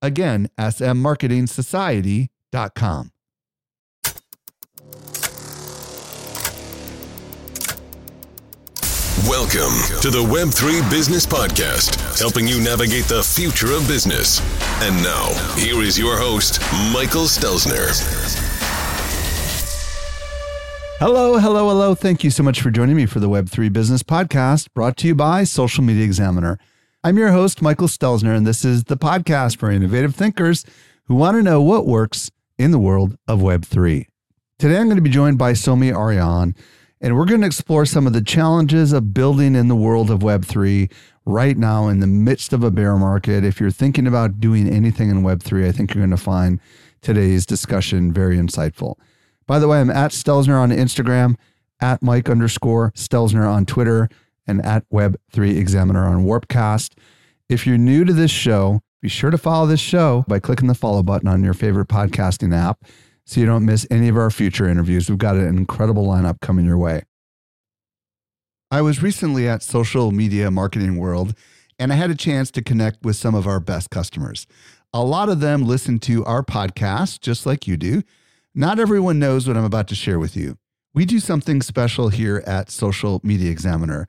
Again, smmarketingsociety.com. Welcome to the Web3 Business Podcast, helping you navigate the future of business. And now, here is your host, Michael Stelzner. Hello. Thank you so much for joining me for the Web3 Business Podcast, brought to you by Social Media Examiner. I'm your host, Michael Stelzner, and this is the podcast for innovative thinkers who want to know what works in the world of Web3. Today, I'm going to be joined by Somi Arian, and we're going to explore some of the challenges of building in the world of Web3 right now in the midst of a bear market. If you're thinking about doing anything in Web3, I think you're going to find today's discussion very insightful. By the way, I'm at Stelzner on Instagram, at Mike_Stelzner on Twitter, and at Web3 Examiner on Warpcast. If you're new to this show, be sure to follow this show by clicking the follow button on your favorite podcasting app, so you don't miss any of our future interviews. We've got an incredible lineup coming your way. I was recently at Social Media Marketing World, and I had a chance to connect with some of our best customers. A lot of them listen to our podcast, just like you do. Not everyone knows what I'm about to share with you. We do something special here at Social Media Examiner.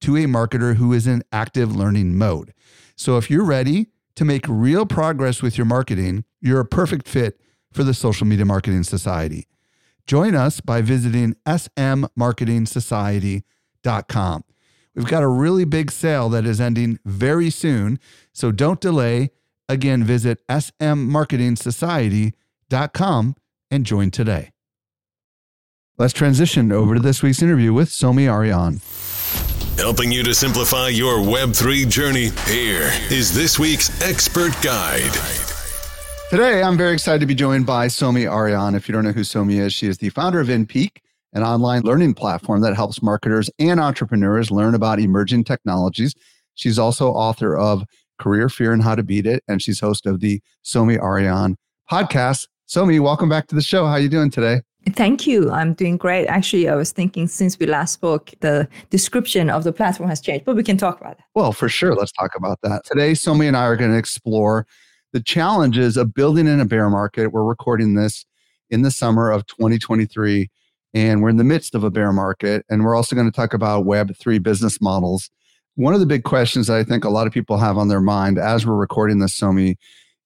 to a marketer who is in active learning mode. So if you're ready to make real progress with your marketing, you're a perfect fit for the Social Media Marketing Society. Join us by visiting smmarketingsociety.com. We've got a really big sale that is ending very soon, so don't delay. Again, visit smmarketingsociety.com and join today. Let's transition over to this week's interview with Somi Arian. Helping you to simplify your Web3 journey, here is this week's Expert Guide. Today, I'm very excited to be joined by Somi Arian. If you don't know who Somi is, she is the founder of InPeak, an online learning platform that helps marketers and entrepreneurs learn about emerging technologies. She's also author of Career Fear and How to Beat It, and she's host of the Somi Arian podcast. Somi, welcome back to the show. How are you doing today? Thank you. I'm doing great. Actually, I was thinking since we last spoke, the description of the platform has changed, but we can talk about it. Well, for sure. Let's talk about that. Today, Somi and I are going to explore the challenges of building in a bear market. We're recording this in the summer of 2023, and we're in the midst of a bear market. And we're also going to talk about Web3 business models. One of the big questions that I think a lot of people have on their mind as we're recording this, Somi,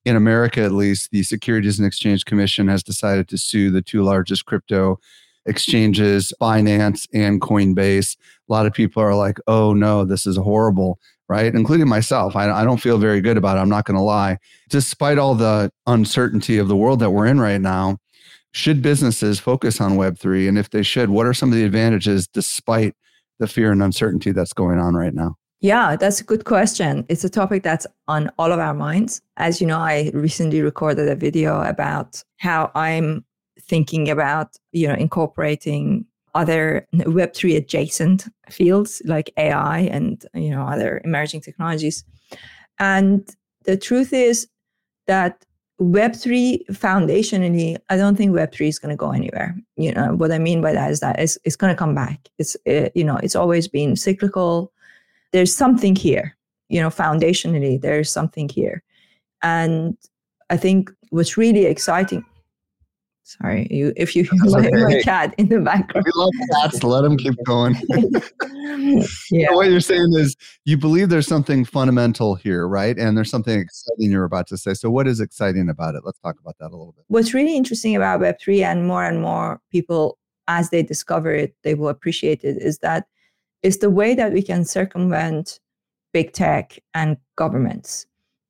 in America at least, the Securities and Exchange Commission has decided to sue the two largest crypto exchanges, Binance and Coinbase. A lot of people are like, oh no, this is horrible, right? Including myself. I don't feel very good about it. I'm not going to lie. Despite all the uncertainty of the world that we're in right now, should businesses focus on Web3? And if they should, what are some of the advantages despite the fear and uncertainty that's going on right now? Yeah, that's a good question. It's a topic that's on all of our minds. As you know, I recently recorded a video about how I'm thinking about, incorporating other Web3 adjacent fields like AI and, other emerging technologies. And the truth is that Web3 foundationally, I don't think Web3 is going to go anywhere. What I mean by that is that it's going to come back. It's always been cyclical. There's something here, foundationally, there's something here. And I think what's really exciting Sorry, if you hear my chat in the background. We love cats. Let them keep going. Yeah. So what you're saying is you believe there's something fundamental here, right? And there's something exciting you're about to say. So what is exciting about it? Let's talk about that a little bit. What's really interesting about Web3, and more people, as they discover it, they will appreciate it, is that it's the way that we can circumvent big tech and governments.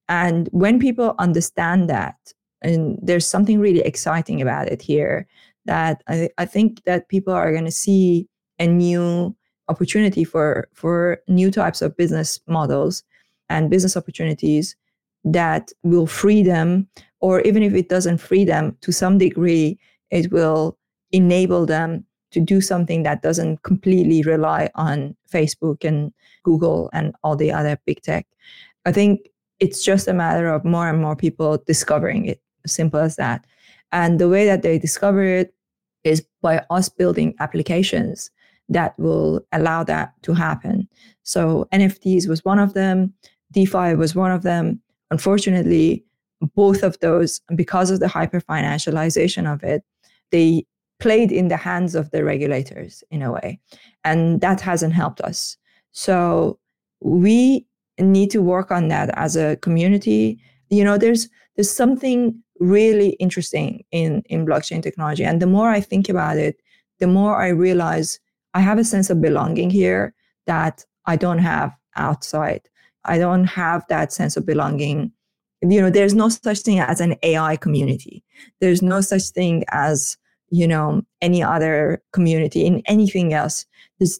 And when people understand that, and there's something really exciting about it here, that I think that people are going to see a new opportunity for new types of business models and business opportunities that will free them, or even if it doesn't free them, to some degree, it will enable them to do something that doesn't completely rely on Facebook and Google and all the other big tech. I think it's just a matter of more and more people discovering it. Simple as that. And the way that they discover it is by us building applications that will allow that to happen. So NFTs was one of them. DeFi was one of them. Unfortunately, both of those, because of the hyper-financialization of it, they played in the hands of the regulators in a way. And that hasn't helped us. So we need to work on that as a community. You know, there's something really interesting in blockchain technology. And the more I think about it, the more I realize I have a sense of belonging here that I don't have outside. I don't have that sense of belonging. You know, there's no such thing as an AI community. There's no such thing as, you know, any other community in anything else.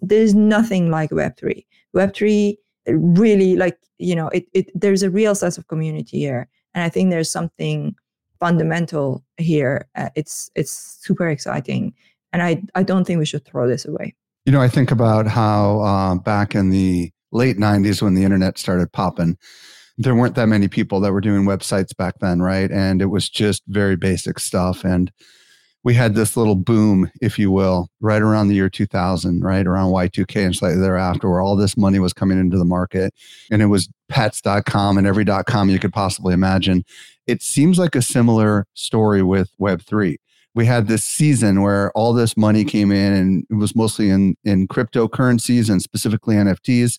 There's nothing like Web3. Web3 really, like, you know, there's a real sense of community here. And I think there's something fundamental here. It's super exciting. And I don't think we should throw this away. You know, I think about how back in the late 90s when the internet started popping, there weren't that many people that were doing websites back then, right? And it was just very basic stuff. And we had this little boom, if you will, right around the year 2000, right around Y2K and slightly thereafter, where all this money was coming into the market. And it was pets.com and every .com you could possibly imagine. It seems like a similar story with Web3. We had this season where all this money came in, and it was mostly in cryptocurrencies and specifically NFTs.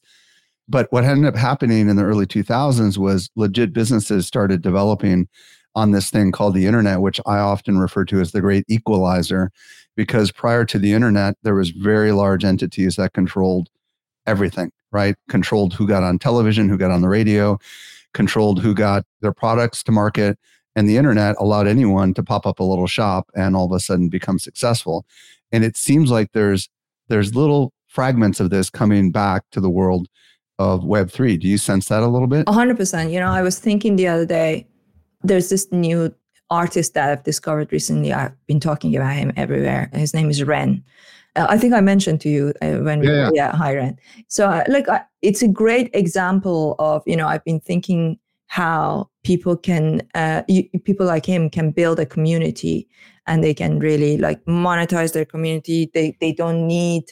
But what ended up happening in the early 2000s was legit businesses started developing on this thing called the internet, which I often refer to as the great equalizer, because prior to the internet, there was very large entities that controlled everything, right? Controlled who got on television, who got on the radio, controlled who got their products to market. And the internet allowed anyone to pop up a little shop and all of a sudden become successful. And it seems like there's little fragments of this coming back to the world of Web3. Do you sense that a little bit? 100%. You know, I was thinking the other day, there's this new artist that I've discovered recently. I've been talking about him everywhere. His name is Ren. I think I mentioned to you when we hi Ren. So it's a great example of, you know, I've been thinking how people can, people like him can build a community and they can really like monetize their community. They don't need,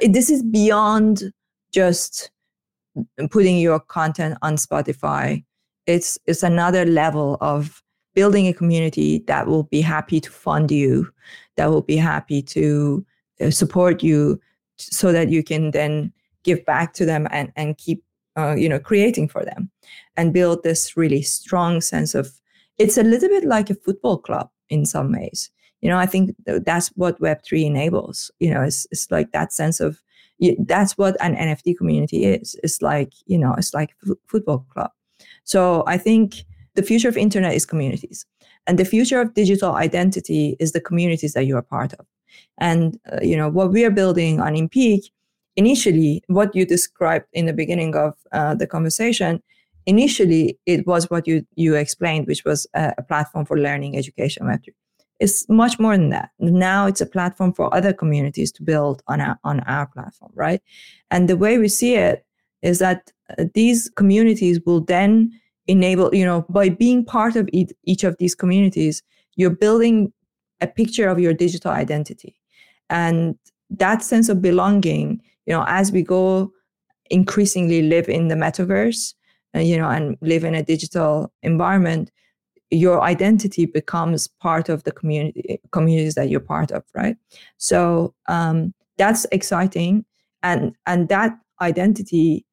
this is beyond just putting your content on Spotify. It's another level of building a community that will be happy to fund you, that will be happy to support you so that you can then give back to them and keep, you know, creating for them and build this really strong sense of, it's a little bit like a football club in some ways. You know, I think that's what Web3 enables. You know, it's like that sense of, that's what an NFT community is. It's like, you know, it's like a football club. So I think the future of internet is communities, and the future of digital identity is the communities that you are part of. And, you know, what we are building on InPeak, initially, what you described in the beginning of the conversation, initially, it was what you explained, which was a platform for learning, education, Web3. It's much more than that. Now it's a platform for other communities to build on our platform, right? And the way we see it is that these communities will then enable, you know, by being part of each of these communities, you're building a picture of your digital identity. And that sense of belonging, you know, as we go increasingly live in the metaverse, you know, and live in a digital environment, your identity becomes part of the communities that you're part of, right? So that's exciting, and that identity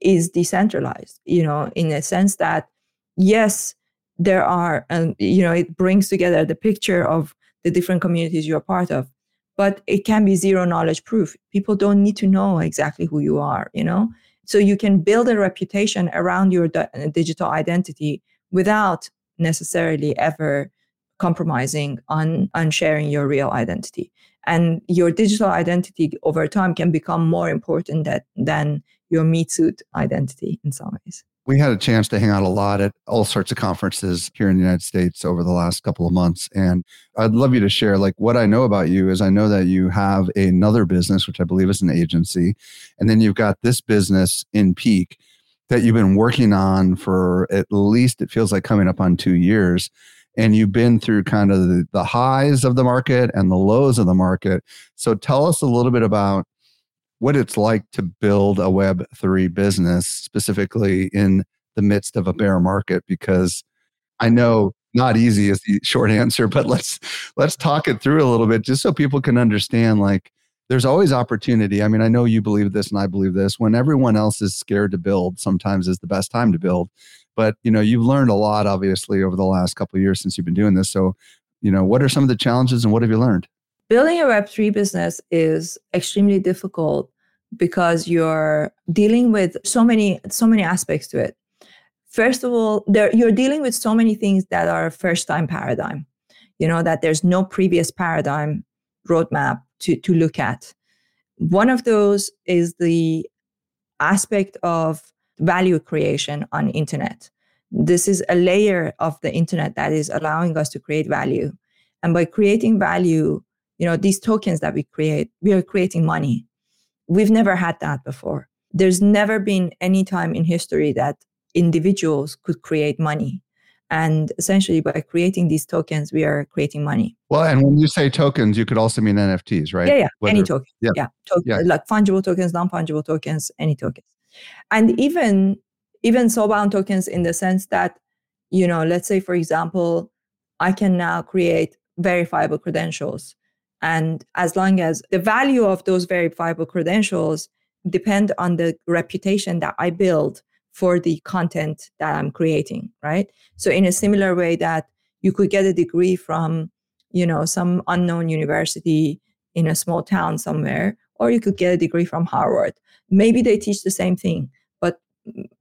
is decentralized, you know, in a sense that yes, there are, and you know, it brings together the picture of the different communities you're part of, but it can be zero knowledge proof. People don't need to know exactly who you are, you know? So you can build a reputation around your digital identity without necessarily ever compromising on sharing your real identity. And your digital identity over time can become more important than your meat suit identity in some ways. We had a chance to hang out a lot at all sorts of conferences here in the United States over the last couple of months. And I'd love you to share, like, what I know about you is I know that you have another business, which I believe is an agency. And then you've got this business, InPeak, that you've been working on for at least, it feels like coming up on 2 years. And you've been through kind of the highs of the market and the lows of the market. So tell us a little bit about what it's like to build a Web3 business, specifically in the midst of a bear market, because I know not easy is the short answer, but let's talk it through a little bit just so people can understand, like, there's always opportunity. I mean, I know you believe this and I believe this. When everyone else is scared to build, sometimes is the best time to build. But, you know, you've learned a lot, obviously, over the last couple of years since you've been doing this. So, you know, what are some of the challenges and what have you learned? Building a Web3 business is extremely difficult because you're dealing with so many aspects to it. First of all, you're dealing with so many things that are a first-time paradigm, you know, that there's no previous paradigm roadmap to look at. One of those is the aspect of value creation on internet. This is a layer of the internet that is allowing us to create value. And by creating value, you know, these tokens that we create, we are creating money. We've never had that before. There's never been any time in history that individuals could create money. And essentially by creating these tokens, we are creating money. Well, and when you say tokens, you could also mean NFTs, right? Yeah. Any token. Yeah. Like fungible tokens, non-fungible tokens, any tokens. And even soulbound tokens in the sense that, you know, let's say, for example, I can now create verifiable credentials. And as long as the value of those verifiable credentials depend on the reputation that I build for the content that I'm creating, right? So in a similar way that you could get a degree from, you know, some unknown university in a small town somewhere, or you could get a degree from Harvard. Maybe they teach the same thing, but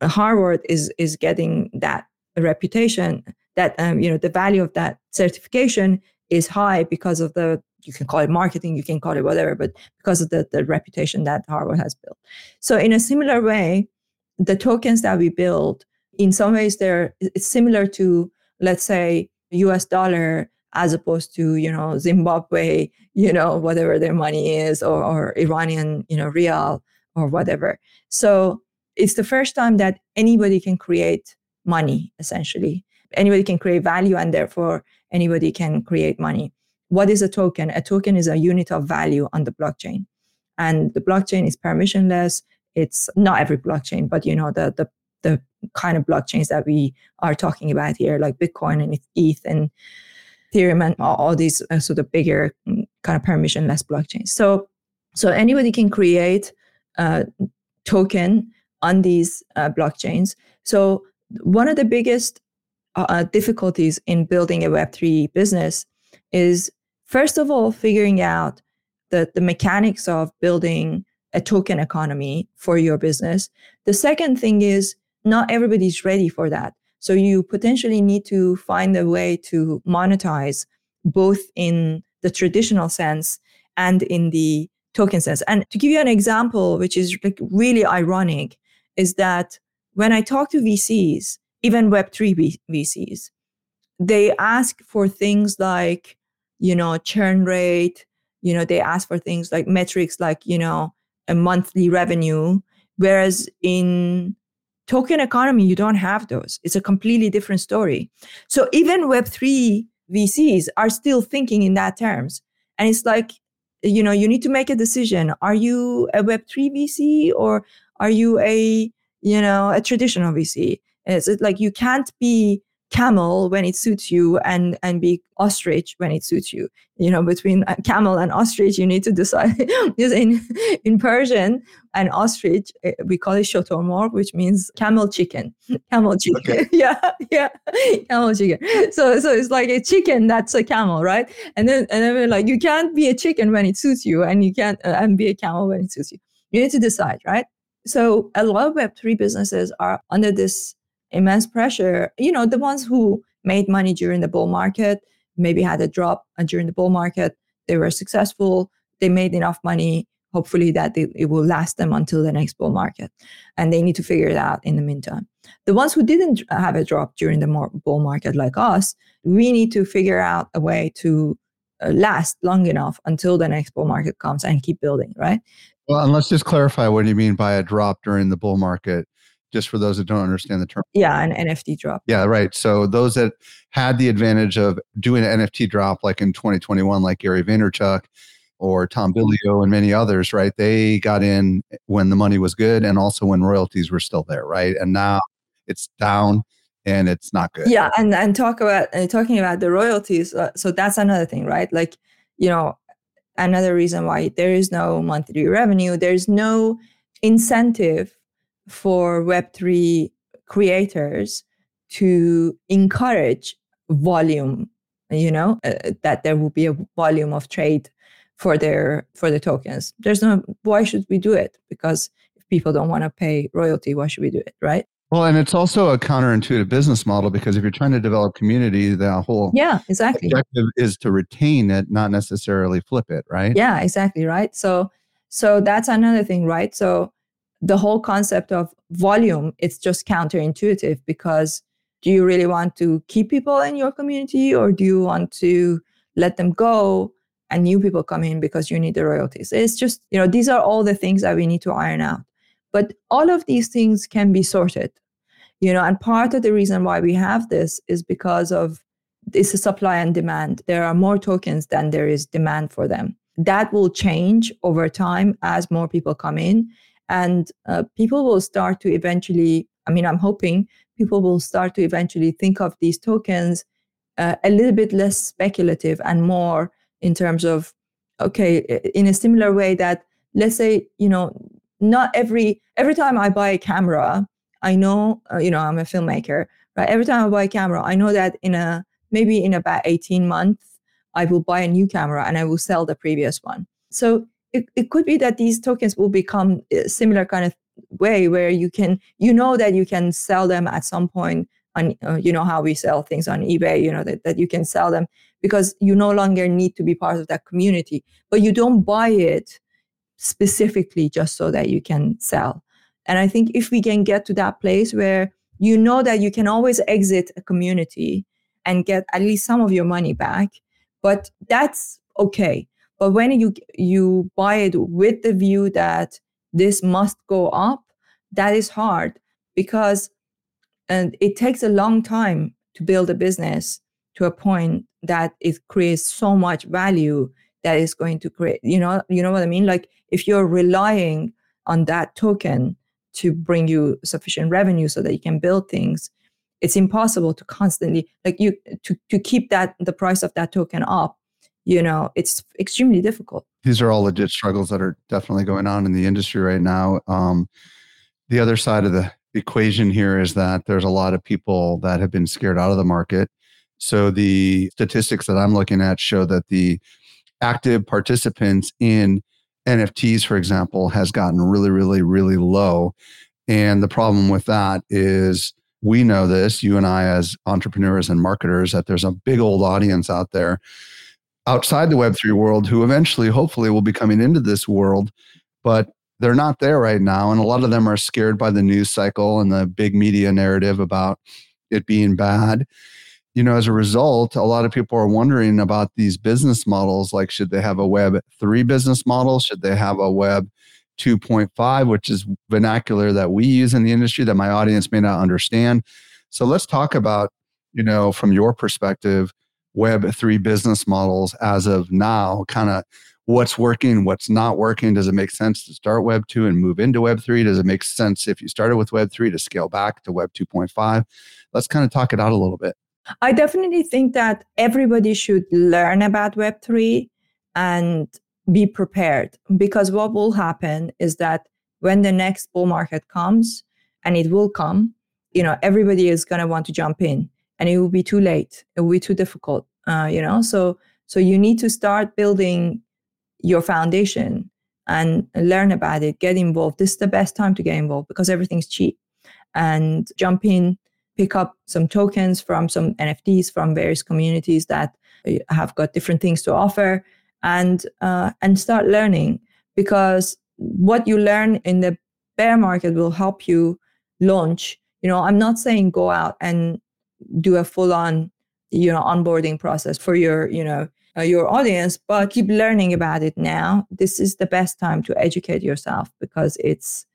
Harvard is getting that reputation that, you know, the value of that certification is high because of the, you can call it marketing, you can call it whatever, but because of the reputation that Harvard has built. So in a similar way, the tokens that we build, in some ways, it's similar to, let's say, US dollar as opposed to, you know, Zimbabwe, you know, whatever their money is, or Iranian, you know, rial or whatever. So it's the first time that anybody can create money, essentially. Anybody can create value, and therefore anybody can create money. What is a token? A token is a unit of value on the blockchain. And the blockchain is permissionless. It's not every blockchain, but you know, the kind of blockchains that we are talking about here, like Bitcoin and ETH and Ethereum and all these sort of bigger kind of permissionless blockchains. So anybody can create a token on these blockchains. So one of the biggest difficulties in building a Web3 business is, first of all, figuring out the mechanics of building a token economy for your business. The second thing is not everybody's ready for that. So you potentially need to find a way to monetize both in the traditional sense and in the token sense. And to give you an example, which is like really ironic, is that when I talk to VCs, even Web3 VCs, they ask for things like, you know, churn rate, you know, they ask for things like metrics like, you know, a monthly revenue, whereas in token economy, you don't have those. It's a completely different story. So even Web3 VCs are still thinking in that terms. And it's like, you know, you need to make a decision. Are you a Web3 VC or are you a traditional VC? And it's like, you can't be camel when it suits you and be ostrich when it suits you. You know, between camel and ostrich, you need to decide. in Persian, an ostrich, we call it shotormor, which means camel chicken. Camel chicken. Okay. Yeah. Camel chicken. So it's like a chicken that's a camel, right? And then we're like, you can't be a chicken when it suits you, and you can't and be a camel when it suits you. You need to decide, right? So a lot of Web3 businesses are under this immense pressure. You know, the ones who made money during the bull market, maybe had a drop during the bull market, they were successful, they made enough money, hopefully that it will last them until the next bull market. And they need to figure it out in the meantime. The ones who didn't have a drop during the bull market like us, we need to figure out a way to last long enough until the next bull market comes and keep building, right? Well, and let's just clarify, what do you mean by a drop during the bull market? Just for those that don't understand the term. Yeah, an NFT drop. Yeah, right. So those that had the advantage of doing an NFT drop, like in 2021, like Gary Vaynerchuk or Tom Billio and many others, right? They got in when the money was good and also when royalties were still there, right? And now it's down and it's not good. Yeah, and talking about the royalties, so that's another thing, right? Like, you know, another reason why there is no monthly revenue, there's no incentive for Web3 creators to encourage volume, you know, that there will be a volume of trade for the tokens. Why should we do it? Because if people don't want to pay royalty, why should we do it, right? Well, and it's also a counterintuitive business model, because if you're trying to develop community, the whole objective is to retain it, not necessarily flip it, right? Yeah, exactly, right? So that's another thing, right? So the whole concept of volume, it's just counterintuitive, because do you really want to keep people in your community, or do you want to let them go and new people come in because you need the royalties? It's just, you know, these are all the things that we need to iron out. But all of these things can be sorted, you know, and part of the reason why we have this is because of it's a supply and demand. There are more tokens than there is demand for them. That will change over time as more people come in. And people will start to eventually, I mean, I'm hoping people will start to eventually think of these tokens a little bit less speculative and more in terms of, okay, in a similar way that, let's say, you know, not every time I buy a camera, I know, you know, I'm a filmmaker, right? Every time I buy a camera, I know that maybe in about 18 months, I will buy a new camera and I will sell the previous one. So It could be that these tokens will become a similar kind of way where you can, you know, that you can sell them at some point on, you know, how we sell things on eBay, you know, that you can sell them because you no longer need to be part of that community, but you don't buy it specifically just so that you can sell. And I think if we can get to that place where you know that you can always exit a community and get at least some of your money back, but that's okay. But when you buy it with the view that this must go up, that is hard, because and it takes a long time to build a business to a point that it creates so much value that it's going to create, you know what I mean? Like if you're relying on that token to bring you sufficient revenue so that you can build things, it's impossible to constantly like you to keep that the price of that token up. You know, it's extremely difficult. These are all legit struggles that are definitely going on in the industry right now. The other side of the equation here is that there's a lot of people that have been scared out of the market. So the statistics that I'm looking at show that the active participants in NFTs, for example, has gotten really, really, really low. And the problem with that is we know this, you and I as entrepreneurs and marketers, that there's a big old audience out there outside the Web3 world who eventually, hopefully, will be coming into this world, but they're not there right now. And a lot of them are scared by the news cycle and the big media narrative about it being bad. You know, as a result, a lot of people are wondering about these business models, like should they have a Web3 business model? Should they have a Web 2.5, which is vernacular that we use in the industry that my audience may not understand? So let's talk about, you know, from your perspective, Web3 business models as of now, kind of what's working, what's not working. Does it make sense to start Web 2 and move into Web 3? Does it make sense if you started with Web 3 to scale back to Web 2.5? Let's kind of talk it out a little bit. I definitely think that everybody should learn about Web 3 and be prepared, because what will happen is that when the next bull market comes, and it will come, you know, everybody is going to want to jump in, and it will be too late. It will be too difficult, So you need to start building your foundation and learn about it, get involved. This is the best time to get involved because everything's cheap. And jump in, pick up some tokens from some NFTs from various communities that have got different things to offer, and start learning, because what you learn in the bear market will help you launch. You know, I'm not saying go out and do a full-on, onboarding process for your audience, but keep learning about it now. This is the best time to educate yourself, because it's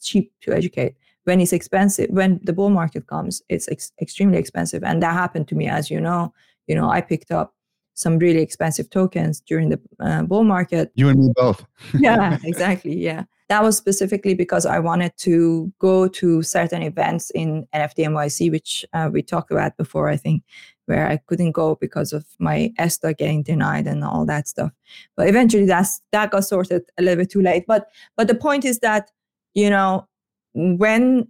cheap to educate. When it's expensive, when the bull market comes, it's extremely expensive. And that happened to me, as you know. You know, I picked up some really expensive tokens during the bull market. You and me both. Yeah, exactly. Yeah. That was specifically because I wanted to go to certain events in NFT NYC, which we talked about before, I think, where I couldn't go because of my ESTA getting denied and all that stuff. But eventually that got sorted a little bit too late. But the point is that, when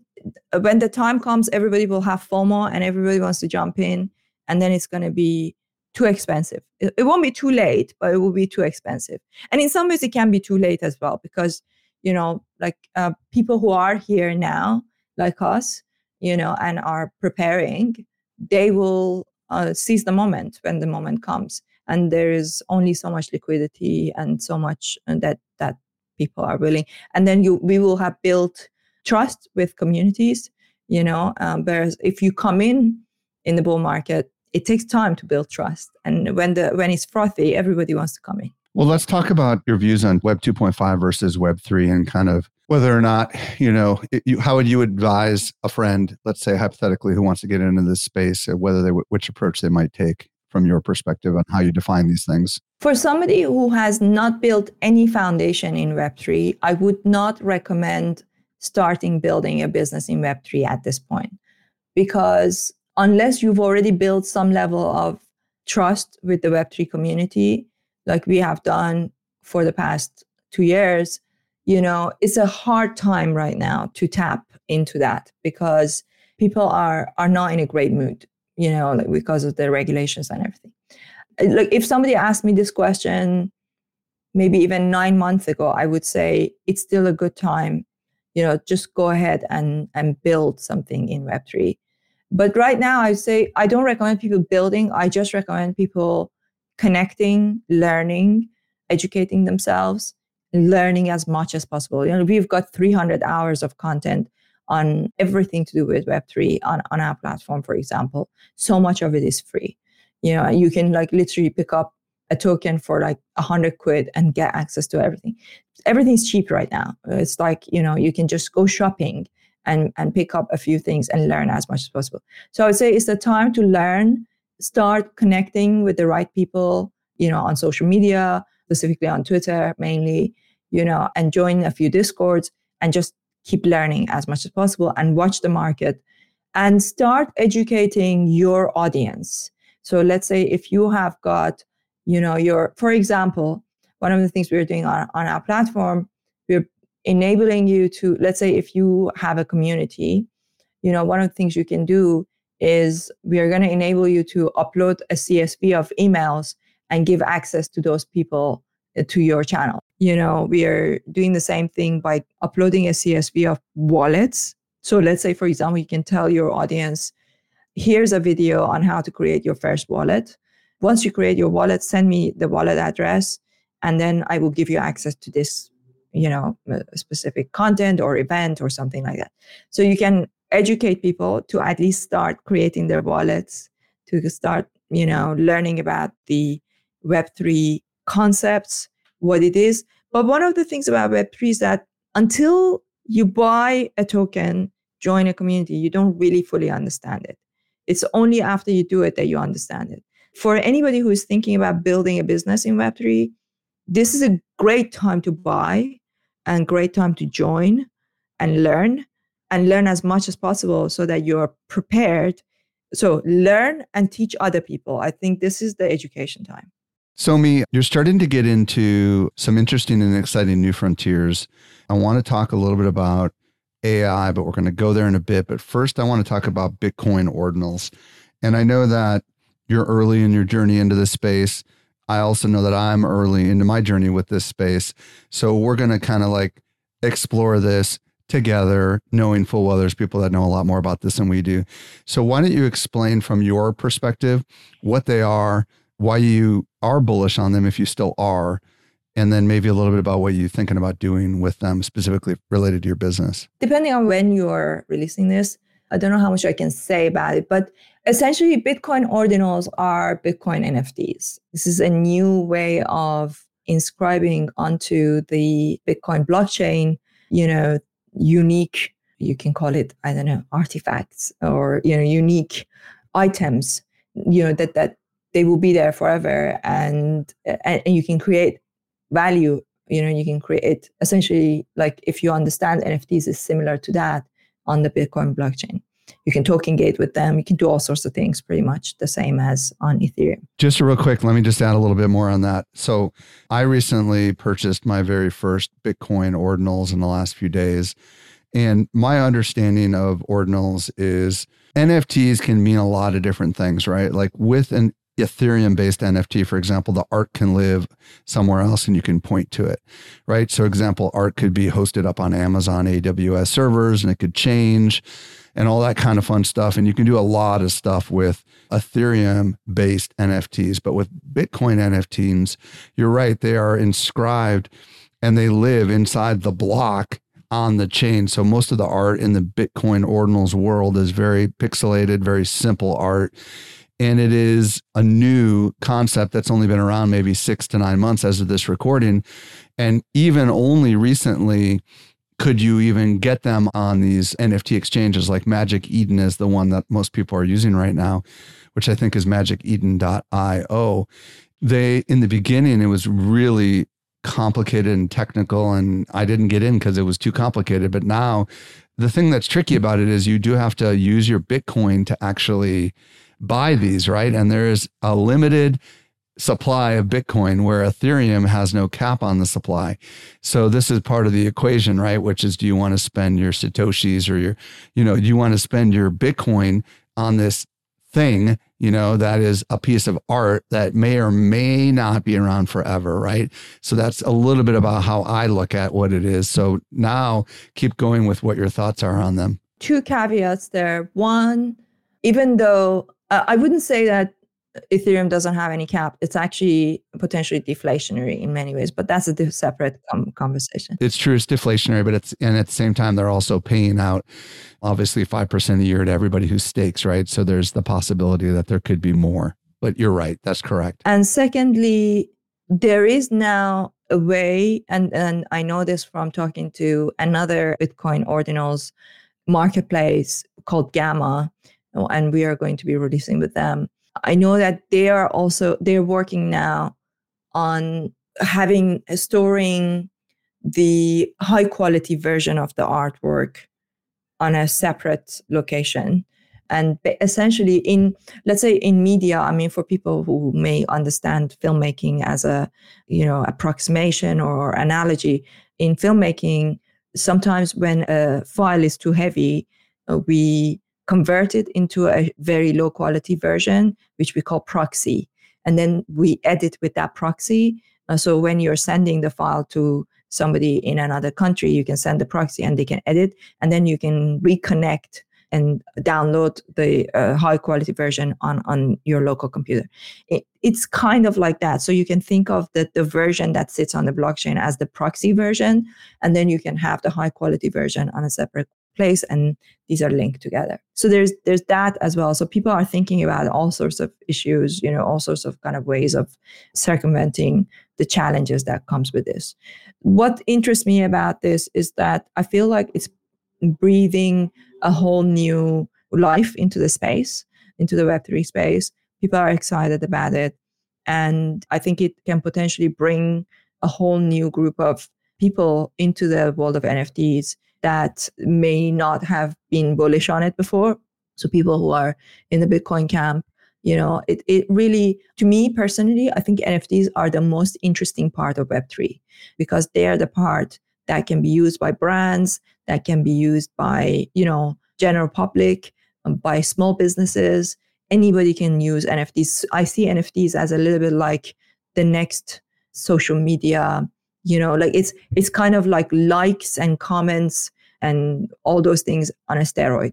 the time comes, everybody will have FOMO and everybody wants to jump in, and then it's going to be too expensive. It won't be too late, but it will be too expensive. And in some ways it can be too late as well, because, people who are here now, like us, and are preparing, they will seize the moment when the moment comes. And there is only so much liquidity and so much that people are willing. And then we will have built trust with communities, whereas if you come in the bull market, it takes time to build trust. And when it's frothy, everybody wants to come in. Well, let's talk about your views on Web 2.5 versus Web 3, and kind of whether or not, how would you advise a friend, let's say hypothetically, who wants to get into this space, which approach they might take from your perspective on how you define these things? For somebody who has not built any foundation in Web 3, I would not recommend starting building a business in Web 3 at this point, because unless you've already built some level of trust with the Web3 community, like we have done for the past 2 years, it's a hard time right now to tap into that, because people are not in a great mood, because of the regulations and everything. Like, if somebody asked me this question, maybe even 9 months ago, I would say it's still a good time, just go ahead and build something in Web3. But right now, I say I don't recommend people building. I just recommend people connecting, learning, educating themselves, learning as much as possible. We've got 300 hours of content on everything to do with Web3 on our platform, for example. So much of it is free. You can literally pick up a token for £100 and get access to everything. Everything's cheap right now. It's you can just go shopping and pick up a few things and learn as much as possible. So I would say it's the time to learn, start connecting with the right people, on social media, specifically on Twitter mainly, and join a few Discords and just keep learning as much as possible and watch the market and start educating your audience. So let's say if you have got, for example, one of the things we're doing on our platform, we're enabling you to, let's say if you have a community, one of the things you can do is we are going to enable you to upload a CSV of emails and give access to those people to your channel. We are doing the same thing by uploading a CSV of wallets. So let's say, for example, you can tell your audience, here's a video on how to create your first wallet. Once you create your wallet, send me the wallet address, and then I will give you access to this specific content or event or something like that. So you can educate people to at least start creating their wallets, to start, learning about the Web3 concepts, what it is. But one of the things about Web3 is that until you buy a token, join a community, you don't really fully understand it. It's only after you do it that you understand it. for anybody who is thinking about building a business in Web3, this is a great time to buy and great time to join and learn as much as possible so that you're prepared. So learn and teach other people. I think this is the education time. Somi, you're starting to get into some interesting and exciting new frontiers. I want to talk a little bit about AI, but we're going to go there in a bit. But first, I want to talk about Bitcoin ordinals. And I know that you're early in your journey into this space. I also know that I'm early into my journey with this space. So we're going to kind of like explore this together, knowing full well there's people that know a lot more about this than we do. So why don't you explain from your perspective what they are, why you are bullish on them if you still are, and then maybe a little bit about what you're thinking about doing with them specifically related to your business. Depending on when you're releasing this, I don't know how much I can say about it, but essentially Bitcoin ordinals are Bitcoin NFTs. This is a new way of inscribing onto the Bitcoin blockchain, you know, unique, you can call it, I don't know, artifacts or, you know, unique items, you know, that they will be there forever and you can create value, you know, you can create essentially, like if you understand NFTs is similar to that on the Bitcoin blockchain. You can token gate with them. You can do all sorts of things pretty much the same as on Ethereum. Just real quick, let me just add a little bit more on that. So I recently purchased my very first Bitcoin ordinals in the last few days. And my understanding of ordinals is NFTs can mean a lot of different things, right? Like with an Ethereum-based NFT, for example, the art can live somewhere else and you can point to it, right? So example, art could be hosted up on Amazon AWS servers and it could change and all that kind of fun stuff. And you can do a lot of stuff with Ethereum-based NFTs. But with Bitcoin NFTs, you're right, they are inscribed and they live inside the block on the chain. So most of the art in the Bitcoin ordinals world is very pixelated, very simple art. And it is a new concept that's only been around maybe 6 to 9 months as of this recording. And even only recently could you even get them on these NFT exchanges, like Magic Eden is the one that most people are using right now, which I think is magiceden.io. They, in the beginning, it was really complicated and technical, and I didn't get in because it was too complicated. But now the thing that's tricky about it is you do have to use your Bitcoin to actually buy these, right? And there is a limited supply of Bitcoin where Ethereum has no cap on the supply. So this is part of the equation, right? Which is, do you want to spend your Satoshis or your, you know, do you want to spend your Bitcoin on this thing, you know, that is a piece of art that may or may not be around forever, right? So that's a little bit about how I look at what it is. So now keep going with what your thoughts are on them. Two caveats there. One, even though I wouldn't say that Ethereum doesn't have any cap. It's actually potentially deflationary in many ways, but that's a separate conversation. It's true. It's deflationary, but it's, and at the same time, they're also paying out obviously 5% a year to everybody who stakes, right? So there's the possibility that there could be more, but you're right. That's correct. And secondly, there is now a way, and I know this from talking to another Bitcoin ordinals marketplace called Gamma, and we are going to be releasing with them. I know that they're working now on having, storing the high quality version of the artwork on a separate location. And essentially let's say in media, I mean, for people who may understand filmmaking as a, you know, approximation or analogy in filmmaking, sometimes when a file is too heavy, we convert it into a very low quality version, which we call proxy. And then we edit with that proxy. So when you're sending the file to somebody in another country, you can send the proxy and they can edit. And then you can reconnect and download the high quality version on your local computer. It's kind of like that. So you can think of the version that sits on the blockchain as the proxy version. And then you can have the high quality version on a separate place, and these are linked together. So there's that as well. So people are thinking about all sorts of issues, you know, all sorts of kind of ways of circumventing the challenges that comes with this. What interests me about this is that I feel like it's breathing a whole new life into the space, into the Web3 space, People are excited about it. And I think it can potentially bring a whole new group of people into the world of NFTs that may not have been bullish on it before. So people who are in the Bitcoin camp, you know, it really, to me personally, I think NFTs are the most interesting part of Web3 because they are the part that can be used by brands, that can be used by, you know, general public, by small businesses. Anybody can use NFTs. I see NFTs as a little bit like the next social media, you know, like it's kind of like likes and comments and all those things on a steroid.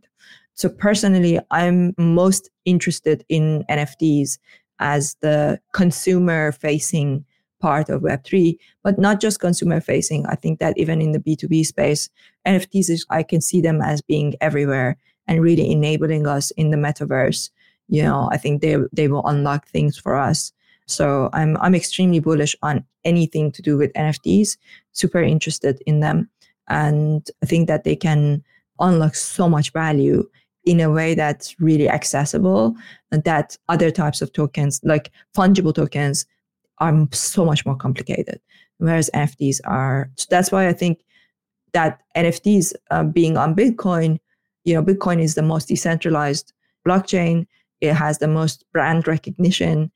So personally, I'm most interested in NFTs as the consumer-facing part of Web3, but not just consumer-facing. I think that even in the B2B space, NFTs, I can see them as being everywhere and really enabling us in the metaverse. You know, I think they will unlock things for us. So I'm extremely bullish on anything to do with NFTs, super interested in them. And I think that they can unlock so much value in a way that's really accessible and that other types of tokens, like fungible tokens, are so much more complicated, whereas NFTs are. So that's why I think that NFTs being on Bitcoin, you know, Bitcoin is the most decentralized blockchain. It has the most brand recognition.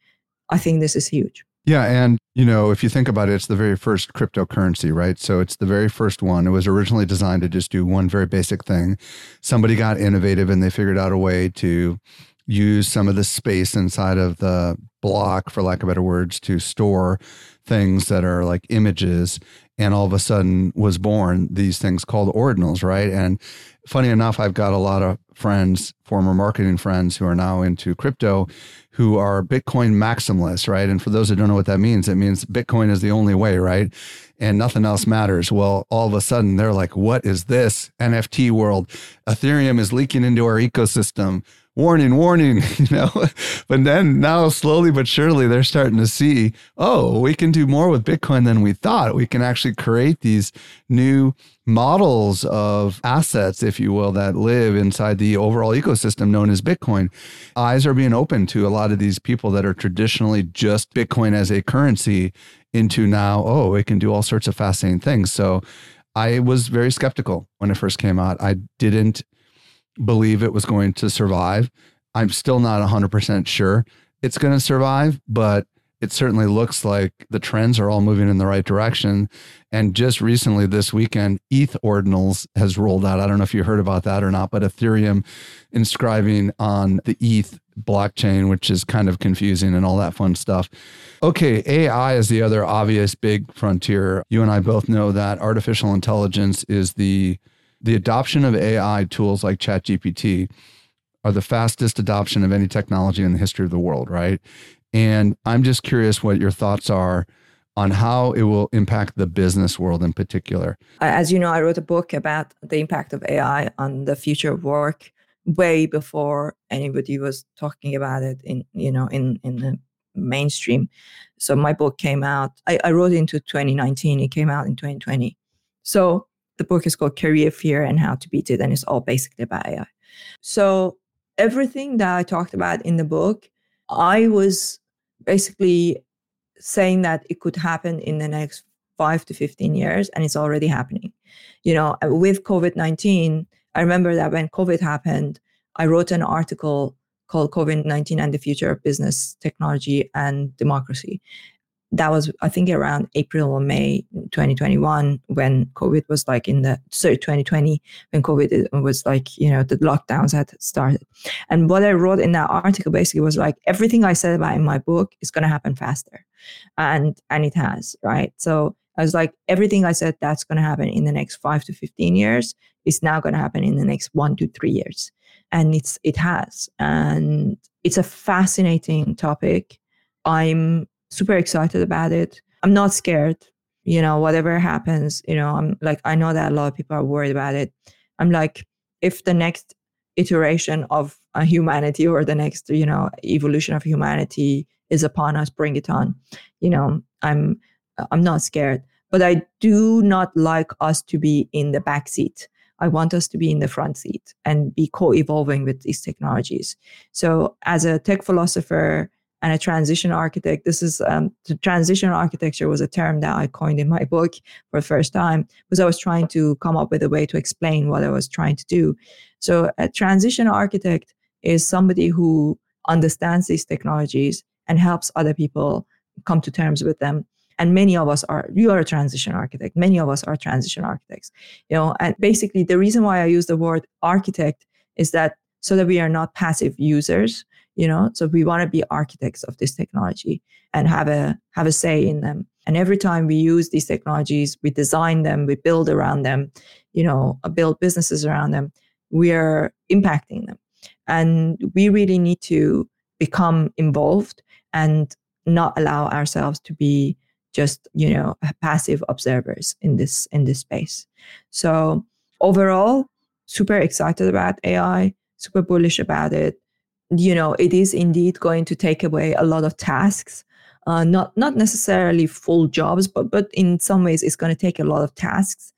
I think this is huge. Yeah. And, you know, if you think about it, it's the very first cryptocurrency, right? So it's the very first one. It was originally designed to just do one very basic thing. Somebody got innovative and they figured out a way to use some of the space inside of the block, for lack of better words, to store things that are like images. And all of a sudden was born these things called ordinals, right? And funny enough, I've got a lot of friends, former marketing friends who are now into crypto, who are Bitcoin maximalists, right? And for those who don't know what that means, it means Bitcoin is the only way, right? And nothing else matters. Well, all of a sudden they're like, what is this NFT world? Ethereum is leaking into our ecosystem. Warning, warning, you know, but then now slowly but surely they're starting to see, oh, we can do more with Bitcoin than we thought. We can actually create these new models of assets, if you will, that live inside the overall ecosystem known as Bitcoin. Eyes are being opened to a lot of these people that are traditionally just Bitcoin as a currency into now, oh, it can do all sorts of fascinating things. So I was very skeptical when it first came out. I didn't believe it was going to survive. I'm still not 100% sure it's going to survive, but it certainly looks like the trends are all moving in the right direction. And just recently this weekend, ETH ordinals has rolled out. I don't know if you heard about that or not, but Ethereum inscribing on the ETH blockchain, which is kind of confusing and all that fun stuff. Okay, AI is the other obvious big frontier. You and I both know that artificial intelligence is the adoption of AI tools like ChatGPT are the fastest adoption of any technology in the history of the world, right? And I'm just curious what your thoughts are on how it will impact the business world in particular. As you know, I wrote a book about the impact of AI on the future of work way before anybody was talking about it in the mainstream. So my book came out, I wrote it into 2019, it came out in 2020. So the book is called Career Fear and How to Beat It, and it's all basically about AI. So everything that I talked about in the book, I was basically saying that it could happen in the next 5 to 15 years, and it's already happening. You know, with COVID-19, I remember that when COVID happened, I wrote an article called COVID-19 and the Future of Business, Technology, and Democracy. That was, I think, around April or May 2021 when COVID was like 2020, when COVID was like, you know, the lockdowns had started. And what I wrote in that article basically was like, everything I said about in my book is going to happen faster. And it has, right? So I was like, everything I said that's going to happen in the next 5 to 15 years is now going to happen in the next 1 to 3 years. And it has. And it's a fascinating topic. I'm super excited about it. I'm not scared. You know, whatever happens, you know, I'm like, I know that a lot of people are worried about it. I'm like, if the next iteration of humanity or the next, you know, evolution of humanity is upon us, bring it on. You know, I'm not scared, but I do not like us to be in the backseat. I want us to be in the front seat and be co-evolving with these technologies. So as a tech philosopher and a transition architect, this is the transition architecture was a term that I coined in my book for the first time because I was trying to come up with a way to explain what I was trying to do. So a transition architect is somebody who understands these technologies and helps other people come to terms with them. And many of us are, you are a transition architect. Many of us are transition architects, you know, and basically the reason why I use the word architect is that so that we are not passive users, you know, so we want to be architects of this technology and have a say in them. And every time we use these technologies, we design them, we build around them, you know, build businesses around them. We are impacting them. And we really need to become involved and not allow ourselves to be just, you know, passive observers in this space. So overall, super excited about AI, super bullish about it. You know, it is indeed going to take away a lot of tasks, not necessarily full jobs, but in some ways it's going to take a lot of tasks.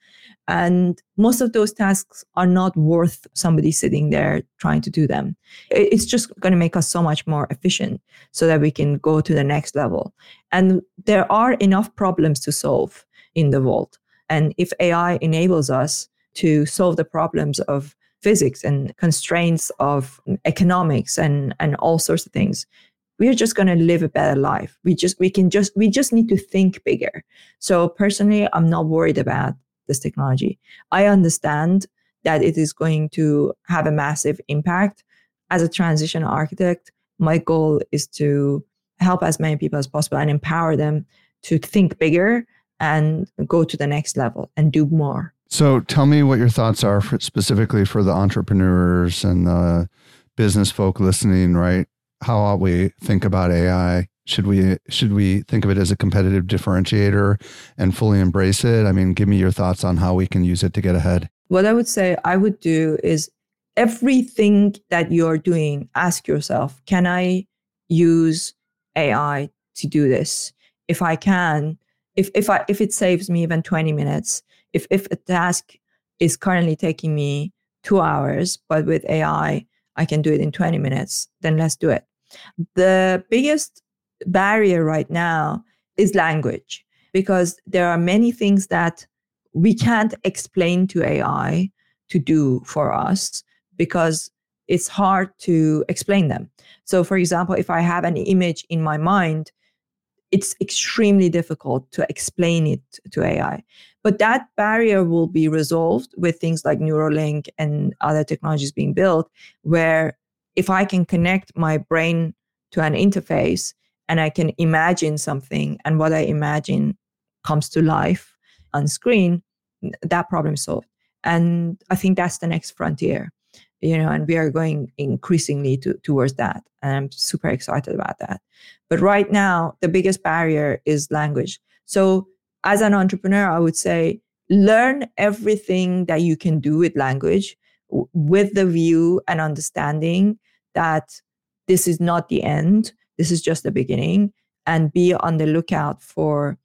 And most of those tasks are not worth somebody sitting there trying to do them. It's just going to make us so much more efficient so that we can go to the next level. And there are enough problems to solve in the world. And if AI enables us to solve the problems of physics and constraints of economics and all sorts of things, we are just going to live a better life. We just need to think bigger. So personally, I'm not worried about this technology. I understand that it is going to have a massive impact. As a transition architect, my goal is to help as many people as possible and empower them to think bigger and go to the next level and do more. So tell me what your thoughts are specifically for the entrepreneurs and the business folk listening, right? How ought we think about AI? Should we think of it as a competitive differentiator and fully embrace it? I mean, give me your thoughts on how we can use it to get ahead. What I would say I would do is everything that you're doing, ask yourself, can I use AI to do this? If I can, if it saves me even 20 minutes, if a task is currently taking me 2 hours, but with AI, I can do it in 20 minutes, then let's do it. The biggest barrier right now is language, because there are many things that we can't explain to AI to do for us because it's hard to explain them. So for example, if I have an image in my mind, it's extremely difficult to explain it to AI. But that barrier will be resolved with things like Neuralink and other technologies being built, where if I can connect my brain to an interface and I can imagine something, and what I imagine comes to life on screen, that problem solved. And I think that's the next frontier, you know, and we are going increasingly towards that. And I'm super excited about that. But right now, the biggest barrier is language. So as an entrepreneur, I would say, learn everything that you can do with language with the view and understanding that this is not the end. This is just the beginning, and be on the lookout for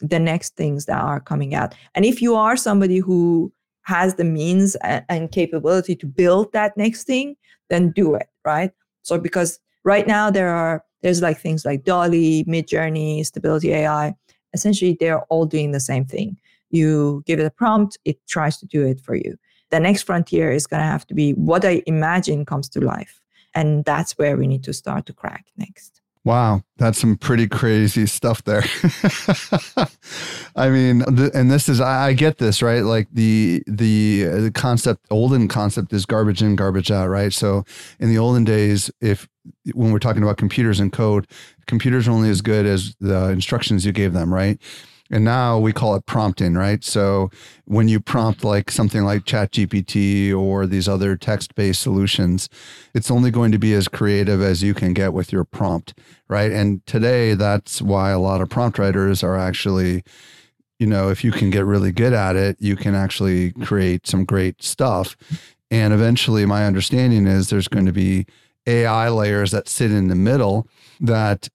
the next things that are coming out. And if you are somebody who has the means and capability to build that next thing, then do it, right? So because right now there's like things like Dolly, Midjourney, Stability AI. Essentially, they're all doing the same thing. You give it a prompt, it tries to do it for you. The next frontier is going to have to be what I imagine comes to life. And that's where we need to start to crack next. Wow. That's some pretty crazy stuff there. I mean, and this is, I get this, right? Like the concept, olden concept is garbage in, garbage out, right? So in the olden days, when we're talking about computers and code, computers are only as good as the instructions you gave them, right? And now we call it prompting, right? So when you prompt like something like ChatGPT or these other text-based solutions, it's only going to be as creative as you can get with your prompt, right? And today, that's why a lot of prompt writers are actually, you know, if you can get really good at it, you can actually create some great stuff. And eventually, my understanding is there's going to be AI layers that sit in the middle that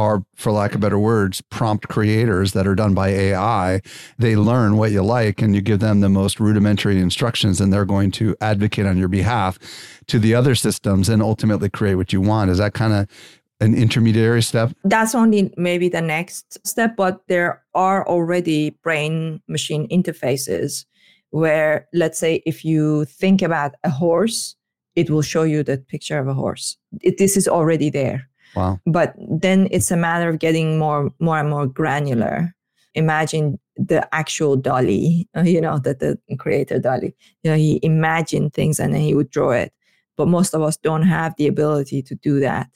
are, for lack of better words, prompt creators that are done by AI. They learn what you like and you give them the most rudimentary instructions and they're going to advocate on your behalf to the other systems and ultimately create what you want. Is that kind of an intermediary step? That's only maybe the next step, but there are already brain-machine interfaces where, let's say, if you think about a horse, it will show you the picture of a horse. This is already there. Wow. But then it's a matter of getting more and more granular. Imagine the actual Dolly, the creator Dolly. He imagined things and then he would draw it. But most of us don't have the ability to do that,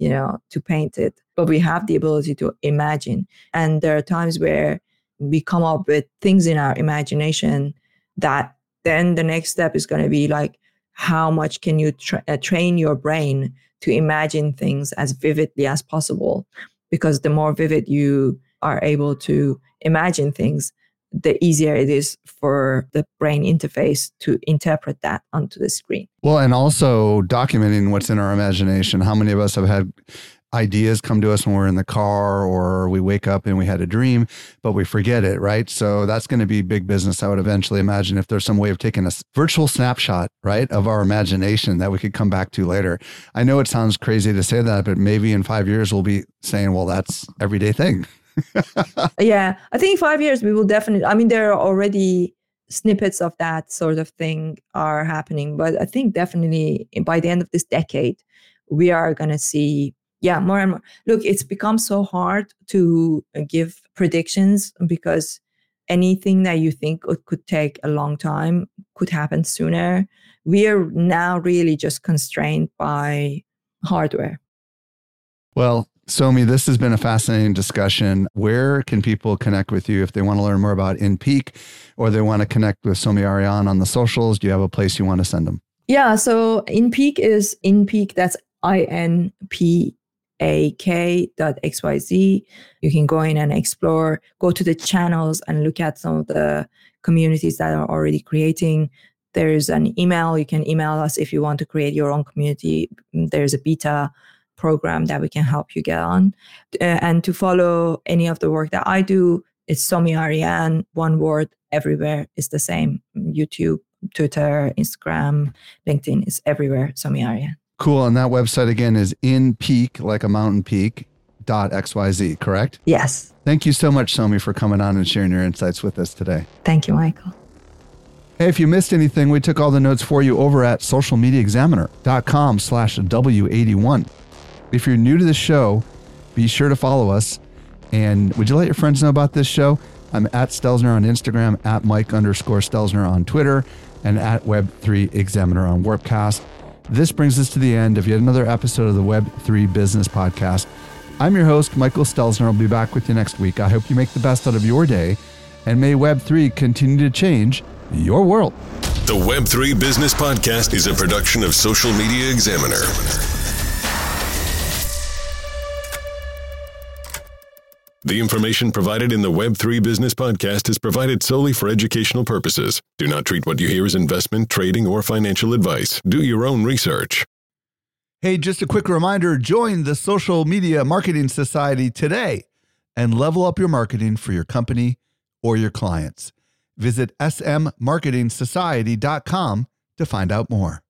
to paint it. But we have the ability to imagine. And there are times where we come up with things in our imagination that then the next step is going to be like, how much can you train your brain to imagine things as vividly as possible? Because the more vivid you are able to imagine things, the easier it is for the brain interface to interpret that onto the screen. Well, and also documenting what's in our imagination. How many of us have had ideas come to us when we're in the car or we wake up and we had a dream, but we forget it, right? So that's going to be big business, I would eventually imagine, if there's some way of taking a virtual snapshot, right, of our imagination that we could come back to later. I know it sounds crazy to say that, but maybe in 5 years we'll be saying, well, that's everyday thing. Yeah, I think in 5 years we will definitely, there are already snippets of that sort of thing are happening, but I think definitely by the end of this decade, we are going to see more and more. Look, it's become so hard to give predictions because anything that you think could take a long time could happen sooner. We are now really just constrained by hardware. Well, Somi, this has been a fascinating discussion. Where can people connect with you if they want to learn more about InPeak or they want to connect with Somi Arian on the socials? Do you have a place you want to send them? Yeah, so InPeak is InPeak. That's INPAK.xyz. You can go in and explore, go to the channels and look at some of the communities that are already creating. There's an email. You can email us if you want to create your own community. There's a beta program that we can help you get on. And to follow any of the work that I do, it's Somi Arian, one word, everywhere is the same. YouTube, Twitter, Instagram, LinkedIn is everywhere, Somi Arian. Cool. And that website again is InPeak, like a mountain peak, .xyz, correct? Yes. Thank you so much, Somi, for coming on and sharing your insights with us today. Thank you, Michael. Hey, if you missed anything, we took all the notes for you over at socialmediaexaminer.com/W81. If you're new to the show, be sure to follow us. And would you let your friends know about this show? I'm at Stelzner on Instagram, at Mike_Stelzner on Twitter, and at Web3 Examiner on Webcast. This brings us to the end of yet another episode of the Web3 Business Podcast. I'm your host, Michael Stelzner. I'll be back with you next week. I hope you make the best out of your day, and may Web3 continue to change your world. The Web3 Business Podcast is a production of Social Media Examiner. The information provided in the Web3 Business Podcast is provided solely for educational purposes. Do not treat what you hear as investment, trading, or financial advice. Do your own research. Hey, just a quick reminder, join the Social Media Marketing Society today and level up your marketing for your company or your clients. Visit smmarketingsociety.com to find out more.